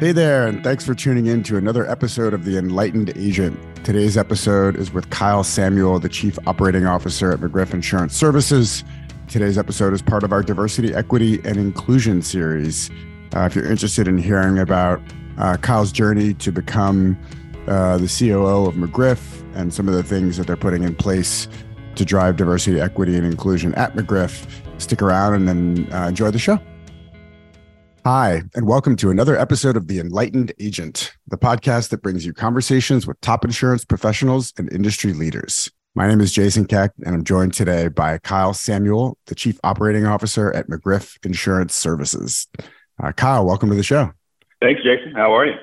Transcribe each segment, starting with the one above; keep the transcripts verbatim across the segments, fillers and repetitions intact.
Hey there, and thanks for tuning in to another episode of The Enlightened Agent. Today's episode is with Kyle Samuel, the Chief Operating Officer at McGriff Insurance Services. Today's episode is part of our Diversity, Equity, and Inclusion series. Uh, if you're interested in hearing about uh, Kyle's journey to become uh, the C O O of McGriff and some of the things that they're putting in place to drive diversity, equity, and inclusion at McGriff, stick around and then uh, enjoy the show. Hi, and welcome to another episode of The Enlightened Agent, the podcast that brings you conversations with top insurance professionals and industry leaders. My name is Jason Keck, and I'm joined today by Kyle Samuel, the Chief Operating Officer at McGriff Insurance Services. Uh, Kyle, welcome to the show. Thanks, Jason. How are you?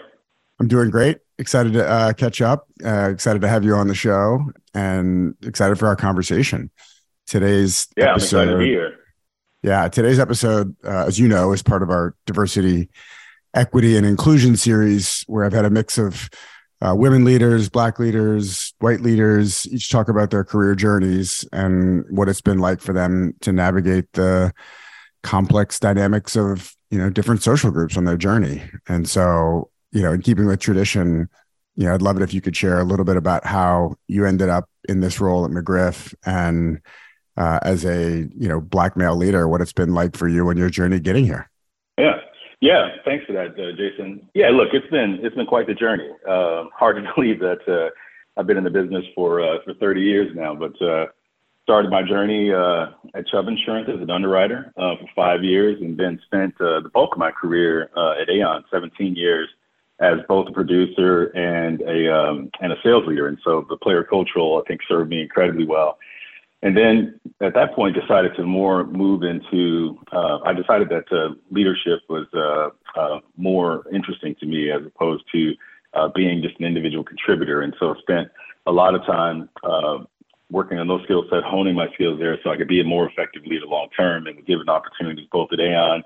I'm doing great. Excited to uh, catch up. Uh, excited to have you on the show and excited for our conversation. Today's yeah, episode... Yeah, I'm excited to be here. Yeah, today's episode, uh, as you know, is part of our diversity, equity, and inclusion series, where I've had a mix of uh, women leaders, Black leaders, white leaders, each talk about their career journeys and what it's been like for them to navigate the complex dynamics of, you know, different social groups on their journey. And so, you know, in keeping with tradition, you know, I'd love it if you could share a little bit about how you ended up in this role at McGriff and Uh, as a, you know, Black male leader, what it's been like for you and your journey getting here. Yeah. Yeah. Thanks for that, uh, Jason. Yeah, look, it's been, it's been quite the journey. Uh, hard to believe that uh, I've been in the business for, uh, for thirty years now, but uh, started my journey uh, at Chubb Insurance as an underwriter uh, for five years and then spent uh, the bulk of my career uh, at Aon, seventeen years, as both a producer and a, um, and a sales leader. And so the player cultural, I think, served me incredibly well. And then at that point, decided to more move into, uh, I decided that uh, leadership was uh, uh, more interesting to me as opposed to uh, being just an individual contributor. And so I spent a lot of time uh, working on those skill sets, honing my skills there so I could be a more effective leader long term, and given opportunities both at Aon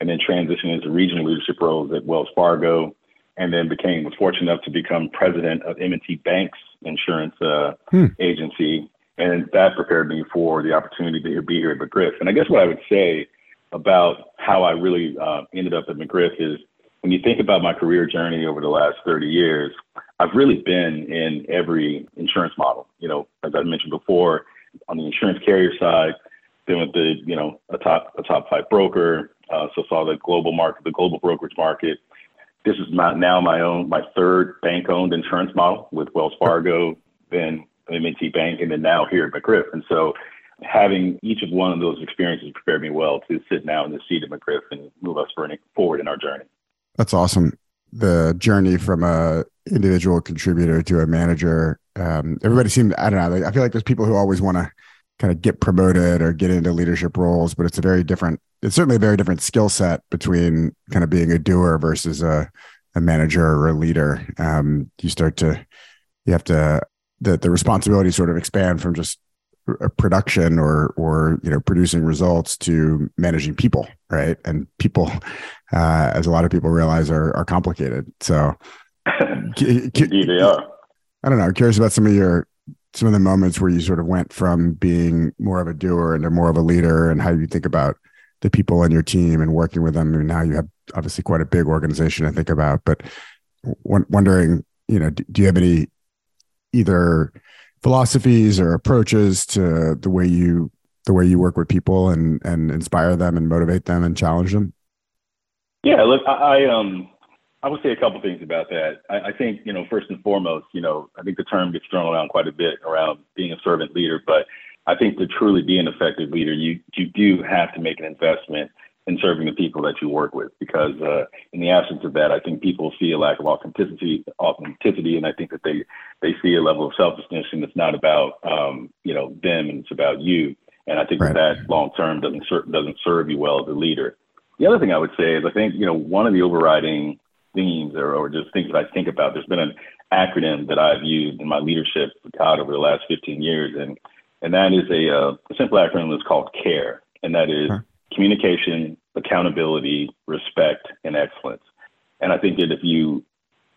and then transitioned into regional leadership roles at Wells Fargo, and then became was fortunate enough to become president of M and T Bank's insurance uh, hmm. agency. And that prepared me for the opportunity to be here at McGriff. And I guess what I would say about how I really uh, ended up at McGriff is when you think about my career journey over the last thirty years, I've really been in every insurance model. You know, as I mentioned before, on the insurance carrier side, then with the, you know, a top a top five broker, uh, so saw the global market, the global brokerage market. This is my, now my own, my third bank-owned insurance model with Wells Fargo, then M and T Bank, and then now here at McGriff. And so having each of one of those experiences prepared me well to sit now in the seat of McGriff and move us forward in our journey. That's awesome. The journey from a individual contributor to a manager, um, everybody seemed, I don't know, like, I feel like there's people who always want to kind of get promoted or get into leadership roles, but it's a very different, it's certainly a very different skill set between kind of being a doer versus a, a manager or a leader. Um, you start to, you have to, that the responsibilities sort of expand from just a production or, or, you know, producing results to managing people. Right. And people, uh, as a lot of people realize, are, are complicated. So c- c- they are. I don't know. I'm curious about some of your, some of the moments where you sort of went from being more of a doer into more of a leader, and how you think about the people on your team and working with them. And now you have obviously quite a big organization to think about, but w- wondering, you know, do, do you have any, either philosophies or approaches to the way you the way you work with people and and inspire them and motivate them and challenge them? Yeah, look, I, I um I would say a couple things about that. I, I think, you know, first and foremost, you know, I think the term gets thrown around quite a bit around being a servant leader, but I think to truly be an effective leader, you you do have to make an investment in serving the people that you work with, because uh, in the absence of that, I think people see a lack of authenticity, authenticity, and I think that they, they see a level of selfishness, and it's not about um, you know them, and it's about you. And I think right. that, that long term doesn't ser- doesn't serve you well as a leader. The other thing I would say is I think you know one of the overriding themes or, or just things that I think about. There's been an acronym that I've used in my leadership, God, over the last fifteen years, and and that is a, uh, a simple acronym that's called CARE, and that is. Huh. Communication, accountability, respect, and excellence. And I think that if you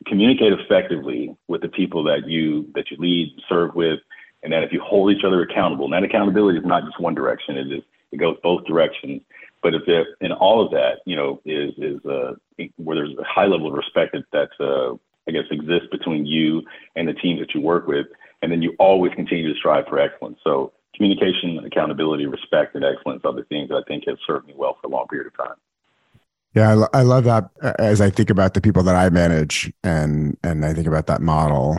communicate effectively with the people that you that you lead, serve with, and that if you hold each other accountable, and that accountability is not just one direction, it is it goes both directions. But if there, in all of that, you know, is is uh, where there's a high level of respect that that's uh, I guess exists between you and the team that you work with, and then you always continue to strive for excellence. So communication, accountability, respect, and excellence are the things that I think have served me well for a long period of time. Yeah, I, I love that. As I think about the people that I manage, and and I think about that model.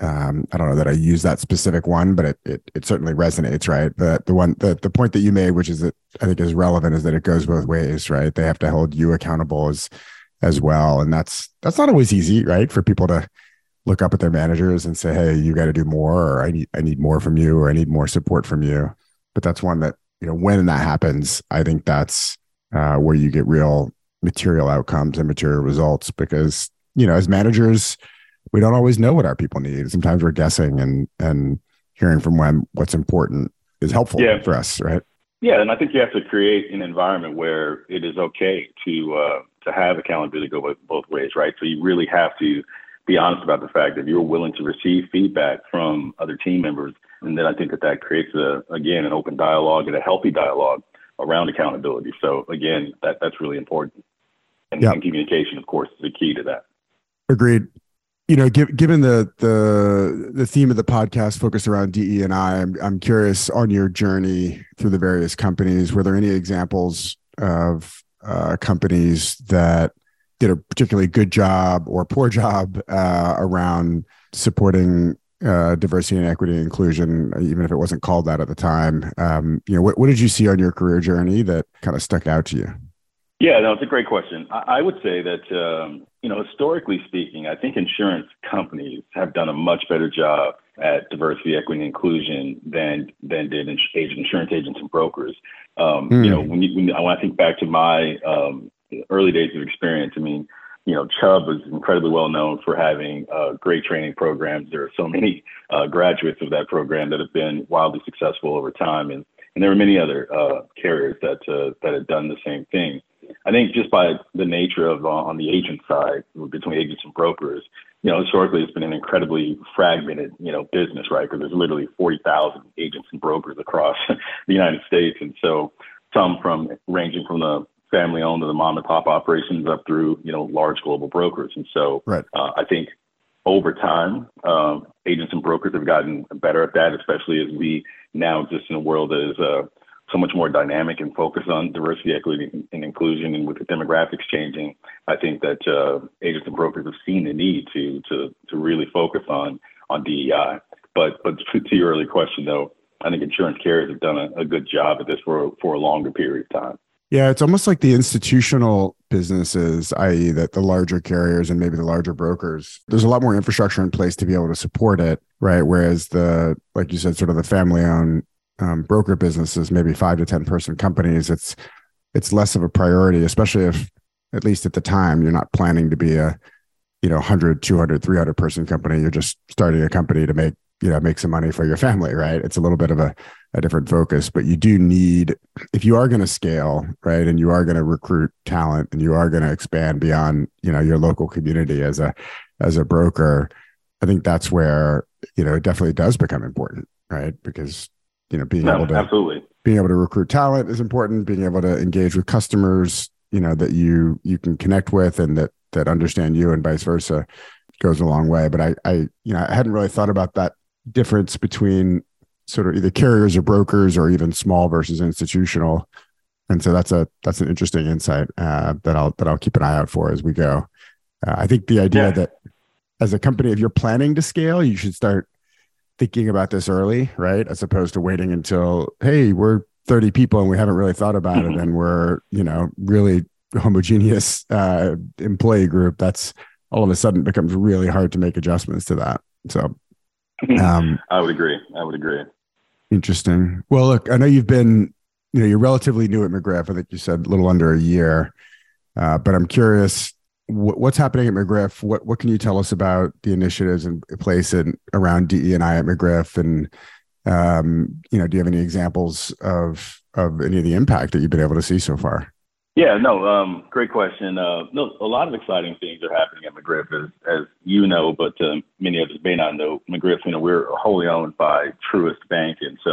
Um, I don't know that I use that specific one, but it it, it certainly resonates, right? The the one the, the point that you made, which is that I think is relevant, is that it goes both ways, right? They have to hold you accountable as as well, and that's that's not always easy, right? For people to look up at their managers and say, "Hey, you got to do more," or "I need I need more from you," or "I need more support from you." But that's one that, you know, when that happens, I think that's uh, where you get real material outcomes and material results, because, you know, as managers, we don't always know what our people need. Sometimes we're guessing, and and hearing from them what's important is helpful yeah. for us, right? Yeah, and I think you have to create an environment where it is okay to uh, to have accountability go both ways, right? So you really have to be honest about the fact that you're willing to receive feedback from other team members, and then I think that that creates a again an open dialogue and a healthy dialogue around accountability. So again, that that's really important, and, yep. and communication, of course, is the key to that. Agreed. You know, given the the the theme of the podcast focused around D E and I, I'm I'm curious, on your journey through the various companies, were there any examples of uh, companies that did a particularly good job or poor job uh, around supporting uh, diversity and equity and inclusion, even if it wasn't called that at the time? Um, you know, what what did you see on your career journey that kind of stuck out to you? Yeah, no, it's a great question. I, I would say that, um, you know, historically speaking, I think insurance companies have done a much better job at diversity, equity, and inclusion than than did ins- insurance agents and brokers. Um, mm. You know, when, you, when I think back to my um, early days of experience, I mean, you know, Chubb is incredibly well known for having uh, great training programs. There are so many uh, graduates of that program that have been wildly successful over time, and and there are many other uh, carriers that uh, that have done the same thing. I think just by the nature of uh, on the agent side, between agents and brokers, you know, historically it's been an incredibly fragmented, you know, business, right? Because there's literally forty thousand agents and brokers across the United States, and so some from ranging from the family-owned to the mom-and-pop operations up through, you know, large global brokers, and so right. uh, I think over time, uh, agents and brokers have gotten better at that, especially as we now exist in a world that is uh, so much more dynamic and focused on diversity, equity, and inclusion. And with the demographics changing, I think that uh, agents and brokers have seen the need to to to really focus on on D E I. But but to your earlier question, though, I think insurance carriers have done a, a good job at this for for a longer period of time. Yeah, it's almost like the institutional businesses, that is that the larger carriers and maybe the larger brokers, there's a lot more infrastructure in place to be able to support it, right? Whereas the, like you said, sort of the family-owned Um, broker businesses, maybe five to ten person companies, it's it's less of a priority, especially if, at least at the time, you're not planning to be a, you know, one hundred, two hundred, three hundred person company. You're just starting a company to make, you know, make some money for your family, right? It's a little bit of a, a different focus, but you do need, if you are going to scale, right, and you are going to recruit talent and you are going to expand beyond, you know, your local community as a as a broker, I think that's where, you know, it definitely does become important, right? Because You know, being no, able to absolutely. being able to recruit talent is important. Being able to engage with customers, you know, that you you can connect with and that that understand you, and vice versa, goes a long way. But I, I, you know, I hadn't really thought about that difference between sort of either carriers or brokers, or even small versus institutional. And so that's a that's an interesting insight uh, that I'll that I'll keep an eye out for as we go. Uh, I think the idea yeah. that as a company, if you're planning to scale, you should start thinking about this early, right? As opposed to waiting until, hey, we're thirty people and we haven't really thought about mm-hmm. it, and we're, you know, really homogeneous uh, employee group. That's all of a sudden becomes really hard to make adjustments to that. So um, I would agree. I would agree. Interesting. Well, look, I know you've been, you know, you're relatively new at McGriff. I think you said a little under a year, uh, but I'm curious, what's happening at McGriff? What what can you tell us about the initiatives in place in, around D E and I at McGriff? And um, you know, do you have any examples of of any of the impact that you've been able to see so far? Yeah, no, um, great question. Uh, no, a lot of exciting things are happening at McGriff, as as you know, but um, many of us may not know. McGriff, you know, we're wholly owned by Truist Bank, and so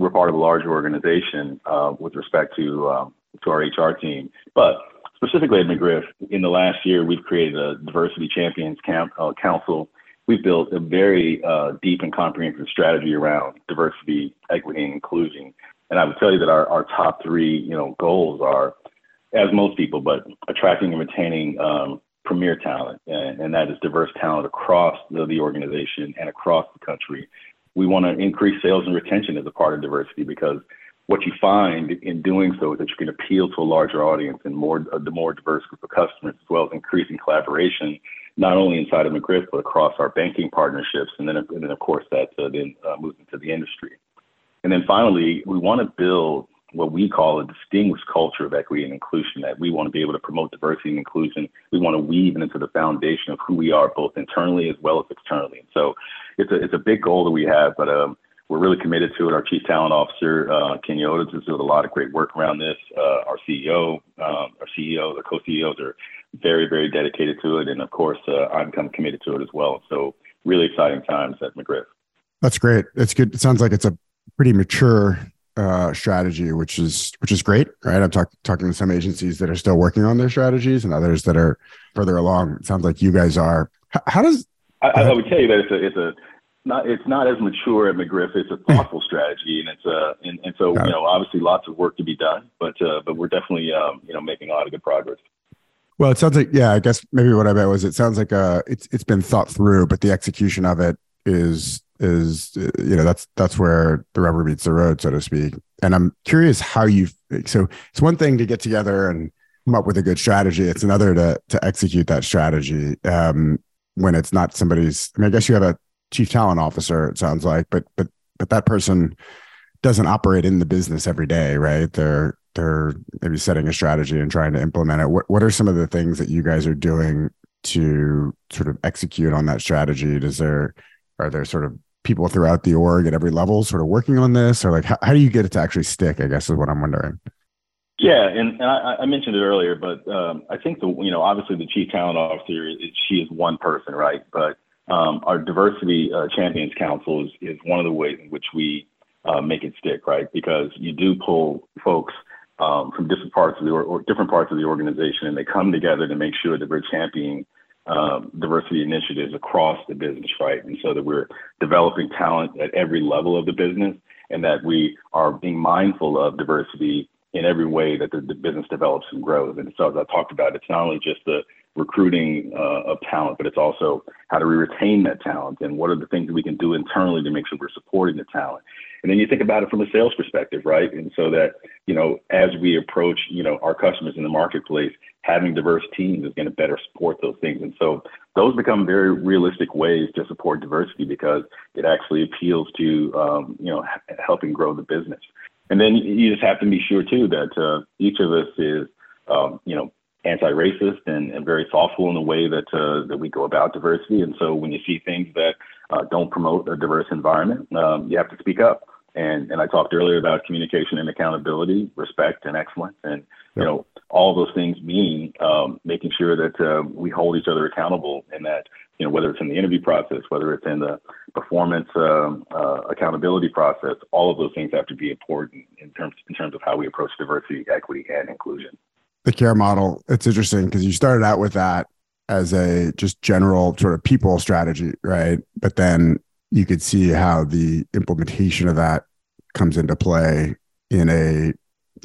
we're part of a larger organization uh, with respect to um, to our H R team. But specifically at McGriff, in the last year, we've created a diversity champions camp, uh, council. We've built a very uh, deep and comprehensive strategy around diversity, equity, and inclusion. And I would tell you that our, our top three, you know, goals are, as most people, but attracting and retaining um, premier talent, and, and that is diverse talent across the, the organization and across the country. We want to increase sales and retention as a part of diversity, because what you find in doing so is that you can appeal to a larger audience and more uh, the more diverse group of customers, as well as increasing collaboration, not only inside of McGriff, but across our banking partnerships. And then, and then of course, that uh, then uh, moves into the industry. And then finally, we want to build what we call a distinguished culture of equity and inclusion, that we want to be able to promote diversity and inclusion. We want to weave it into the foundation of who we are, both internally as well as externally. And so it's a, it's a big goal that we have, but um, we're really committed to it. Our Chief Talent Officer, uh, Ken Yotas, is doing a lot of great work around this. Uh, our C E O, um, our C E O, the co-C E Os are very, very dedicated to it. And of course, uh, I'm committed to it as well. So really exciting times at McGriff. That's great. That's good. It sounds like it's a pretty mature Uh, strategy, which is which is great, right? I'm talk, talking to some agencies that are still working on their strategies and others that are further along. It sounds like you guys are. How, how does I, I would tell you that it's a it's a not it's not as mature at McGriff. It's a thoughtful strategy, and it's a and, and so Got you know it. Obviously lots of work to be done, but uh, but we're definitely um, you know making a lot of good progress. Well, it sounds like yeah. I guess maybe what I meant was it sounds like uh it's it's been thought through, but the execution of it is. is, you know, that's, that's where the rubber meets the road, so to speak. And I'm curious how you, so it's one thing to get together and come up with a good strategy. It's another to to execute that strategy um, when it's not somebody's, I mean, I guess you have a chief talent officer, it sounds like, but, but, but that person doesn't operate in the business every day, right? They're, they're maybe setting a strategy and trying to implement it. What, what are some of the things that you guys are doing to sort of execute on that strategy? Does there, are there sort of people throughout the org at every level sort of working on this, or like, how, how do you get it to actually stick, I guess is what I'm wondering. Yeah. And, and I, I mentioned it earlier, but um, I think the, you know, obviously the chief talent officer, is, she is one person, right? But um, our diversity uh, champions council is, is one of the ways in which we uh, make it stick, right? Because you do pull folks um, from different parts of the, or, or different parts of the organization, and they come together to make sure that we're championing Um, diversity initiatives across the business, right? And so that we're developing talent at every level of the business, and that we are being mindful of diversity in every way that the, the business develops and grows. And so as I talked about, it's not only just the recruiting uh, of talent, but it's also how do we retain that talent, and what are the things that we can do internally to make sure we're supporting the talent. And then you think about it from a sales perspective, right? And so that, you know, as we approach, you know, our customers in the marketplace, having diverse teams is going to better support those things. And so those become very realistic ways to support diversity, because it actually appeals to, um, you know, helping grow the business. And then you just have to be sure, too, that uh, each of us is, um, you know, anti-racist and, and very thoughtful in the way that uh, that we go about diversity. And so when you see things that uh, don't promote a diverse environment, um, you have to speak up. And and I talked earlier about communication and accountability, respect and excellence, and you yep. know all those things mean um, making sure that uh, we hold each other accountable, and that you know whether it's in the interview process, whether it's in the performance um, uh, accountability process, all of those things have to be important in terms in terms of how we approach diversity, equity, and inclusion. The CARE model, it's interesting because you started out with that as a just general sort of people strategy, right? But then you could see how the implementation of that comes into play in a,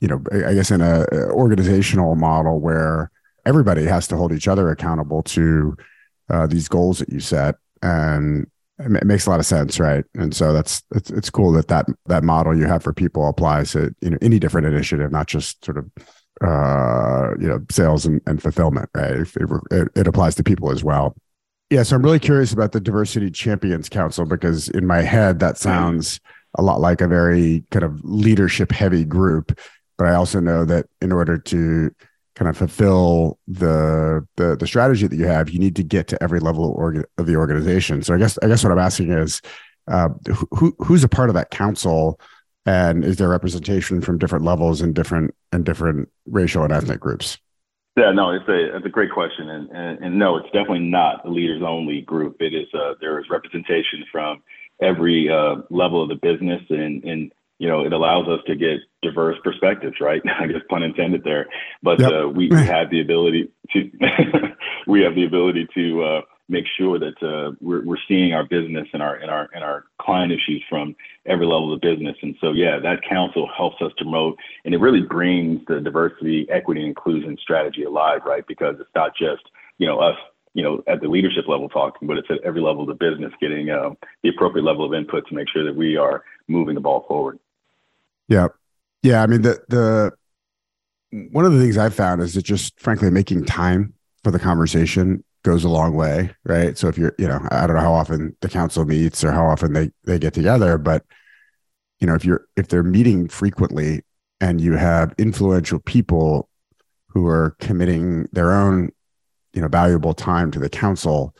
you know, I guess in a organizational model where everybody has to hold each other accountable to uh, these goals that you set, and it makes a lot of sense, right? And so that's it's, it's cool that, that that model you have for people applies to you know any different initiative, not just sort of uh, you know sales and, and fulfillment, right? It, it, it applies to people as well. Yeah, so I'm really curious about the Diversity Champions Council, because in my head, that sounds a lot like a very kind of leadership-heavy group. But I also know that in order to kind of fulfill the the, the strategy that you have, you need to get to every level orga- of the organization. So I guess I guess what I'm asking is, uh, who who's a part of that council, and is there representation from different levels and different and different racial and ethnic groups? Yeah, no, it's a it's a great question, and, and and no, it's definitely not a leaders only group. It is uh, there is representation from every uh, level of the business, and and you know, it allows us to get diverse perspectives, right? I guess pun intended there. But yep. uh, we, we have the ability to we have the ability to uh, make sure that uh, we're, we're seeing our business and our and our and our client issues from every level of business. And so, yeah, that council helps us to promote, and it really brings the diversity, equity, and inclusion strategy alive, right? Because it's not just you know us. you know, at the leadership level talking, but it's at every level of the business getting uh, the appropriate level of input to make sure that we are moving the ball forward. Yeah. Yeah. I mean, the, the, one of the things I've found is that just frankly, making time for the conversation goes a long way. Right. So if you're, you know, I don't know how often the council meets or how often they, they get together, but you know, if you're, if they're meeting frequently and you have influential people who are committing their own you know, valuable time to the council,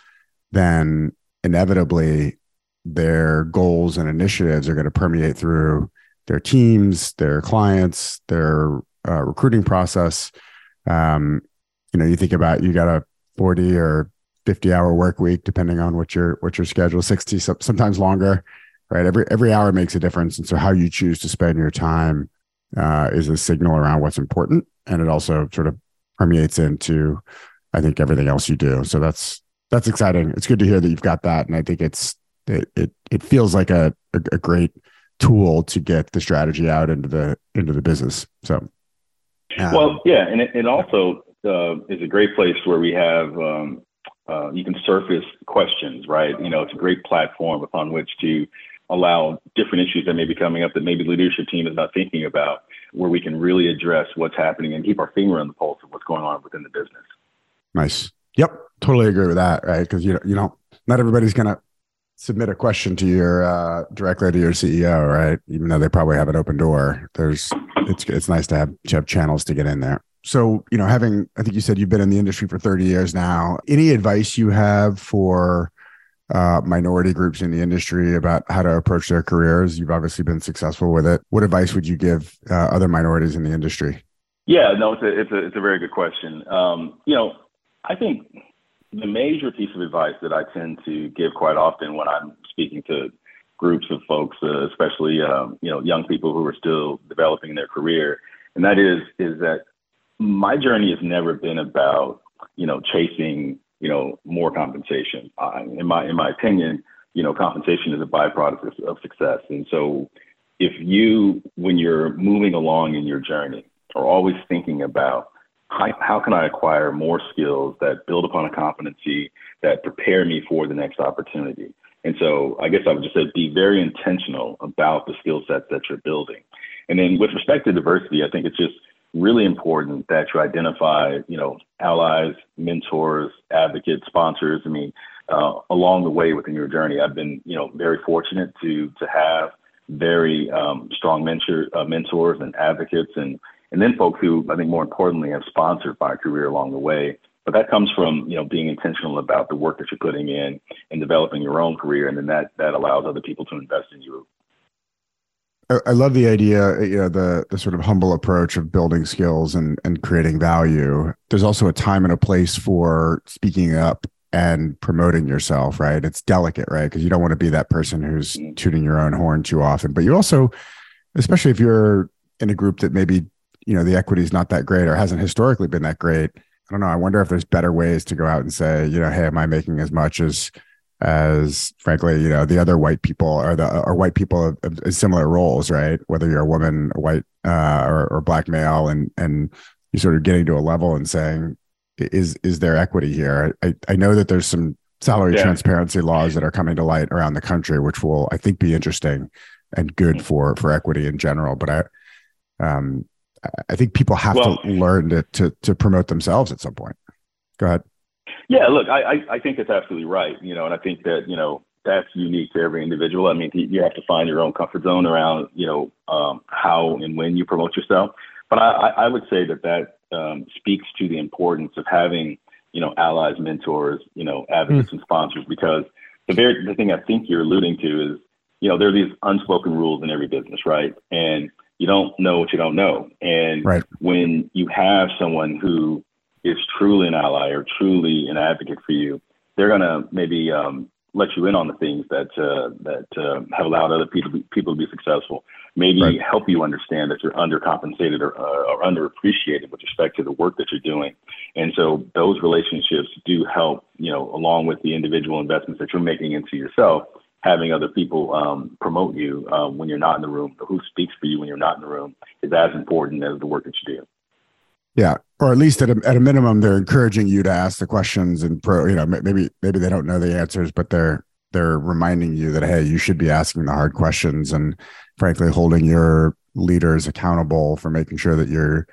then inevitably their goals and initiatives are going to permeate through their teams, their clients, their uh, recruiting process. Um, you know, you think about, you got a forty or fifty hour work week, depending on what your, what your schedule, sixty, sometimes longer, right? Every, every hour makes a difference. And so how you choose to spend your time uh, is a signal around what's important. And it also sort of permeates into, I think, everything else you do. So that's, that's exciting. It's good to hear that you've got that. And I think it's, it, it, it feels like a, a, a great tool to get the strategy out into the, into the business. So, um, well, yeah. And it, it also uh, is a great place where we have, um, uh, you can surface questions, right? You know, it's a great platform upon which to allow different issues that may be coming up that maybe the leadership team is not thinking about, where we can really address what's happening and keep our finger on the pulse of what's going on within the business. Nice. Yep. Totally agree with that. Right. Because you know, you know, not everybody's going to submit a question to your, uh, directly to your C E O, right? Even though they probably have an open door, there's, it's, it's nice to have, to have channels to get in there. So, you know, having, I think you said you've been in the industry for thirty years now, any advice you have for, uh, minority groups in the industry about how to approach their careers? You've obviously been successful with it. What advice would you give uh, other minorities in the industry? Yeah, no, it's a, it's a, it's a very good question. Um, you know, I think the major piece of advice that I tend to give quite often when I'm speaking to groups of folks, uh, especially um, you know young people who are still developing their career, and that is is that my journey has never been about you know chasing you know more compensation. I, in my in my opinion, you know compensation is a byproduct of, of success, and so if you when you're moving along in your journey are always thinking about How, how can I acquire more skills that build upon a competency that prepare me for the next opportunity? And so I guess I would just say be very intentional about the skill sets that you're building. And then with respect to diversity, I think it's just really important that you identify, you know, allies, mentors, advocates, sponsors. I mean, uh, along the way within your journey, I've been, you know, very fortunate to to have very um, strong mentor, uh, mentors and advocates and And then folks who, I think more importantly, have sponsored my career along the way. But that comes from, you know, being intentional about the work that you're putting in and developing your own career. And then that that allows other people to invest in you. I, I love the idea, you know, the the sort of humble approach of building skills and, and creating value. There's also a time and a place for speaking up and promoting yourself, right? It's delicate, right? Because you don't want to be that person who's tooting your own horn too often. But you also, especially if you're in a group that maybe you know, the equity is not that great or hasn't historically been that great. I don't know. I wonder if there's better ways to go out and say, you know, hey, am I making as much as, as frankly, you know, the other white people or the, or white people in similar roles, right? Whether you're a woman, a white, uh, or, or black male, and, and you're sort of getting to a level and saying, is, is there equity here? I, I know that there's some salary yeah. transparency laws that are coming to light around the country, which will, I think, be interesting and good for, for equity in general. But I, um, I think people have well, to learn to, to to promote themselves at some point. Go ahead. Yeah, look, I, I, I think that's absolutely right. You know, and I think that, you know, that's unique to every individual. I mean, you have to find your own comfort zone around, you know, um, how and when you promote yourself. But I, I would say that that um, speaks to the importance of having, you know, allies, mentors, you know, advocates mm. and sponsors, because the very the thing I think you're alluding to is, you know, there are these unspoken rules in every business, right? And you don't know what you don't know. And right. when you have someone who is truly an ally or truly an advocate for you, they're going to maybe um, let you in on the things that uh, that uh, have allowed other people, people to be successful. maybe right. help you understand that you're undercompensated or, uh, or underappreciated with respect to the work that you're doing. And so those relationships do help, you know, along with the individual investments that you're making into yourself, having other people um, promote you uh, when you're not in the room, or who speaks for you when you're not in the room, is as important as the work that you do. Yeah, or at least at a, at a minimum, they're encouraging you to ask the questions and pro. You know, maybe maybe they don't know the answers, but they're they're reminding you that, hey, you should be asking the hard questions, and frankly, holding your leaders accountable for making sure that you're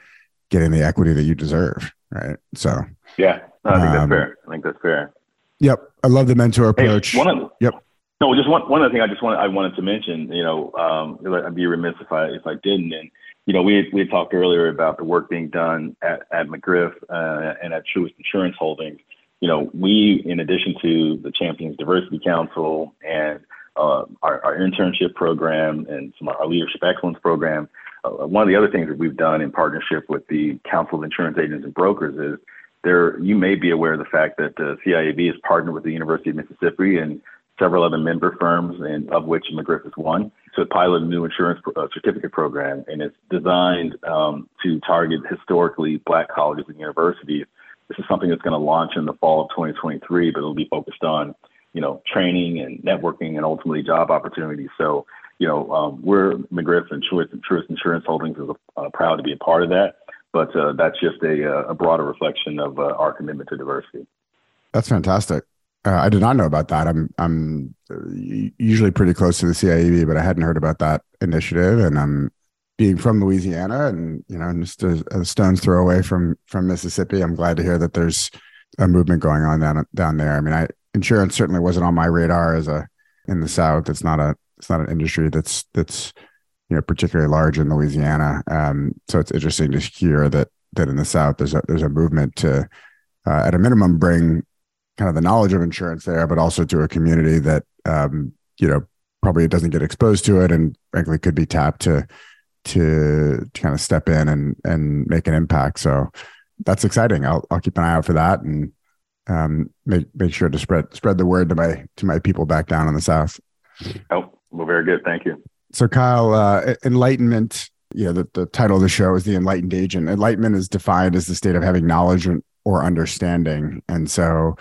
getting the equity that you deserve. Right. So yeah, I think um, that's fair. I think that's fair. Yep, I love the mentor approach. Hey, one of, yep. No, just one one other thing I just wanted I wanted to mention. You know, um, I'd be remiss if I if I didn't. And you know, we had, we had talked earlier about the work being done at, at McGriff uh, and at Truist Insurance Holdings. You know, we, in addition to the Champions Diversity Council and uh, our, our internship program and some of our leadership excellence program, uh, one of the other things that we've done in partnership with the Council of Insurance Agents and Brokers is there. You may be aware of the fact that the C I A B is partnered with the University of Mississippi and several other member firms, and of which McGriff is one, to pilot a new insurance uh, certificate program. And it's designed um, to target historically Black colleges and universities. This is something that's going to launch in the fall of twenty twenty-three, but it'll be focused on, you know, training and networking and ultimately job opportunities. So, you know, um, we're McGriff and Truist, Truist Insurance Holdings is uh, proud to be a part of that, but uh, that's just a, a broader reflection of uh, our commitment to diversity. That's fantastic. Uh, I did not know about that. I'm I'm usually pretty close to the C I A B, but I hadn't heard about that initiative. And I'm being from Louisiana, and you know, just a, a stone's throw away from from Mississippi. I'm glad to hear that there's a movement going on down down there. I mean, I, insurance certainly wasn't on my radar as a in the South. It's not a it's not an industry that's that's you know particularly large in Louisiana. Um, so it's interesting to hear that that in the South there's a there's a movement to uh, at a minimum bring kind of the knowledge of insurance there, but also to a community that, um, you know, probably doesn't get exposed to it and frankly could be tapped to, to, to kind of step in and, and make an impact. So that's exciting. I'll, I'll keep an eye out for that and, um, make, make sure to spread, spread the word to my, to my people back down in the South. Oh, well, very good. Thank you. So Kyle, uh, enlightenment, you know, the, the title of the show is The Enlightened Agent. Enlightenment is defined as the state of having knowledge or understanding. And so,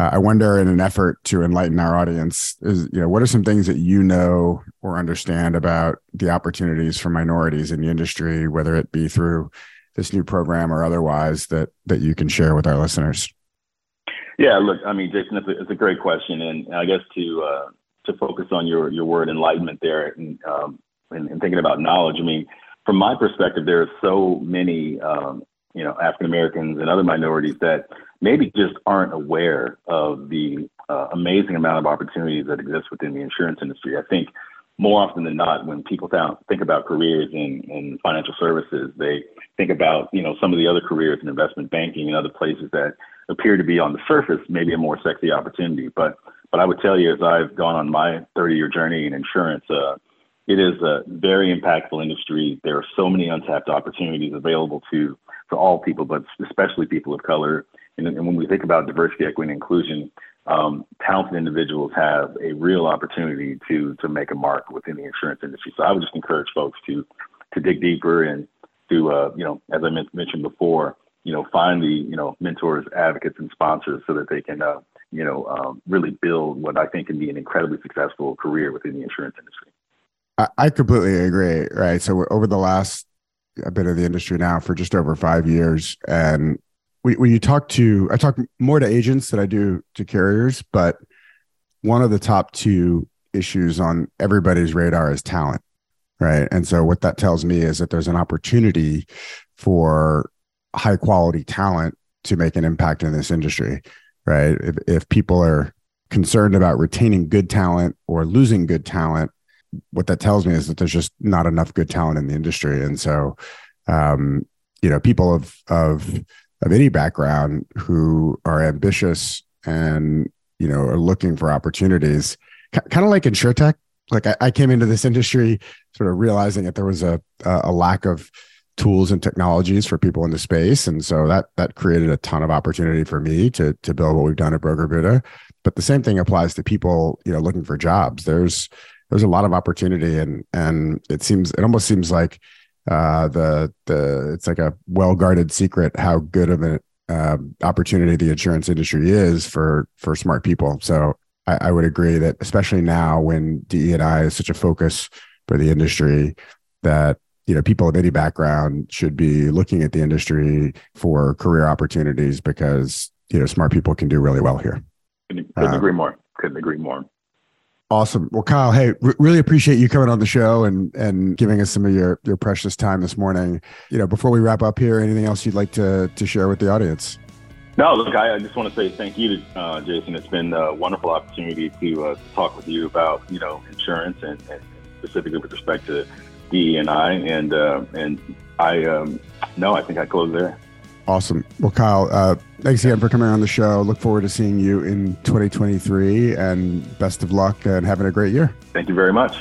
Uh, I wonder, in an effort to enlighten our audience, is you know what are some things that you know or understand about the opportunities for minorities in the industry, whether it be through this new program or otherwise, that that you can share with our listeners? Yeah, look, I mean, Jason, it's a, it's a great question, and I guess to uh, to focus on your your word enlightenment there, and, um, and, and thinking about knowledge. I mean, from my perspective, there are so many um, you know African Americans and other minorities that maybe just aren't aware of the uh, amazing amount of opportunities that exist within the insurance industry. I think more often than not, when people th- think about careers in, in financial services, they think about, you know, some of the other careers in investment banking and other places that appear to be on the surface, maybe a more sexy opportunity. But, but I would tell you, as I've gone on my thirty year journey in insurance, uh, it is a very impactful industry. There are so many untapped opportunities available to, to all people, but especially people of color. And, and when we think about diversity, equity, and inclusion, um, talented individuals have a real opportunity to to make a mark within the insurance industry. So I would just encourage folks to to dig deeper and to, uh, you know, as I mentioned before, you know, find the, you know, mentors, advocates, and sponsors so that they can, uh, you know, um, really build what I think can be an incredibly successful career within the insurance industry. I, I completely agree. Right. So we're over the last I've been in the industry now for just over five years and when you talk to, I talk more to agents than I do to carriers, but one of the top two issues on everybody's radar is talent, right? And so what that tells me is that there's an opportunity for high quality talent to make an impact in this industry, right? If, if people are concerned about retaining good talent or losing good talent, what that tells me is that there's just not enough good talent in the industry. And so, um, you know, people of, of, of any background who are ambitious and, you know, are looking for opportunities, C- kind of like InsurTech. Like I, I came into this industry sort of realizing that there was a, a lack of tools and technologies for people in the space. And so that, that created a ton of opportunity for me to, to build what we've done at Broker Buddha. But the same thing applies to people, you know, looking for jobs. There's, there's a lot of opportunity, and and it seems it almost seems like uh, the the it's like a well-guarded secret how good of an uh, opportunity the insurance industry is for for smart people. So I, I would agree that especially now when D E and I is such a focus for the industry, that you know people of any background should be looking at the industry for career opportunities, because you know smart people can do really well here. Couldn't, couldn't um, agree more. Couldn't agree more. Awesome. Well, Kyle, hey, r- really appreciate you coming on the show and and giving us some of your your precious time this morning. You know, before we wrap up here, anything else you'd like to to share with the audience? No, look, I, I just want to say thank you to uh, Jason. It's been a wonderful opportunity to, uh, to talk with you about you know insurance and, and specifically with respect to D E and I. And uh, and I um, no, I think I close there. Awesome. Well, Kyle, uh, thanks again for coming on the show. Look forward to seeing you in twenty twenty-three, and best of luck and having a great year. Thank you very much.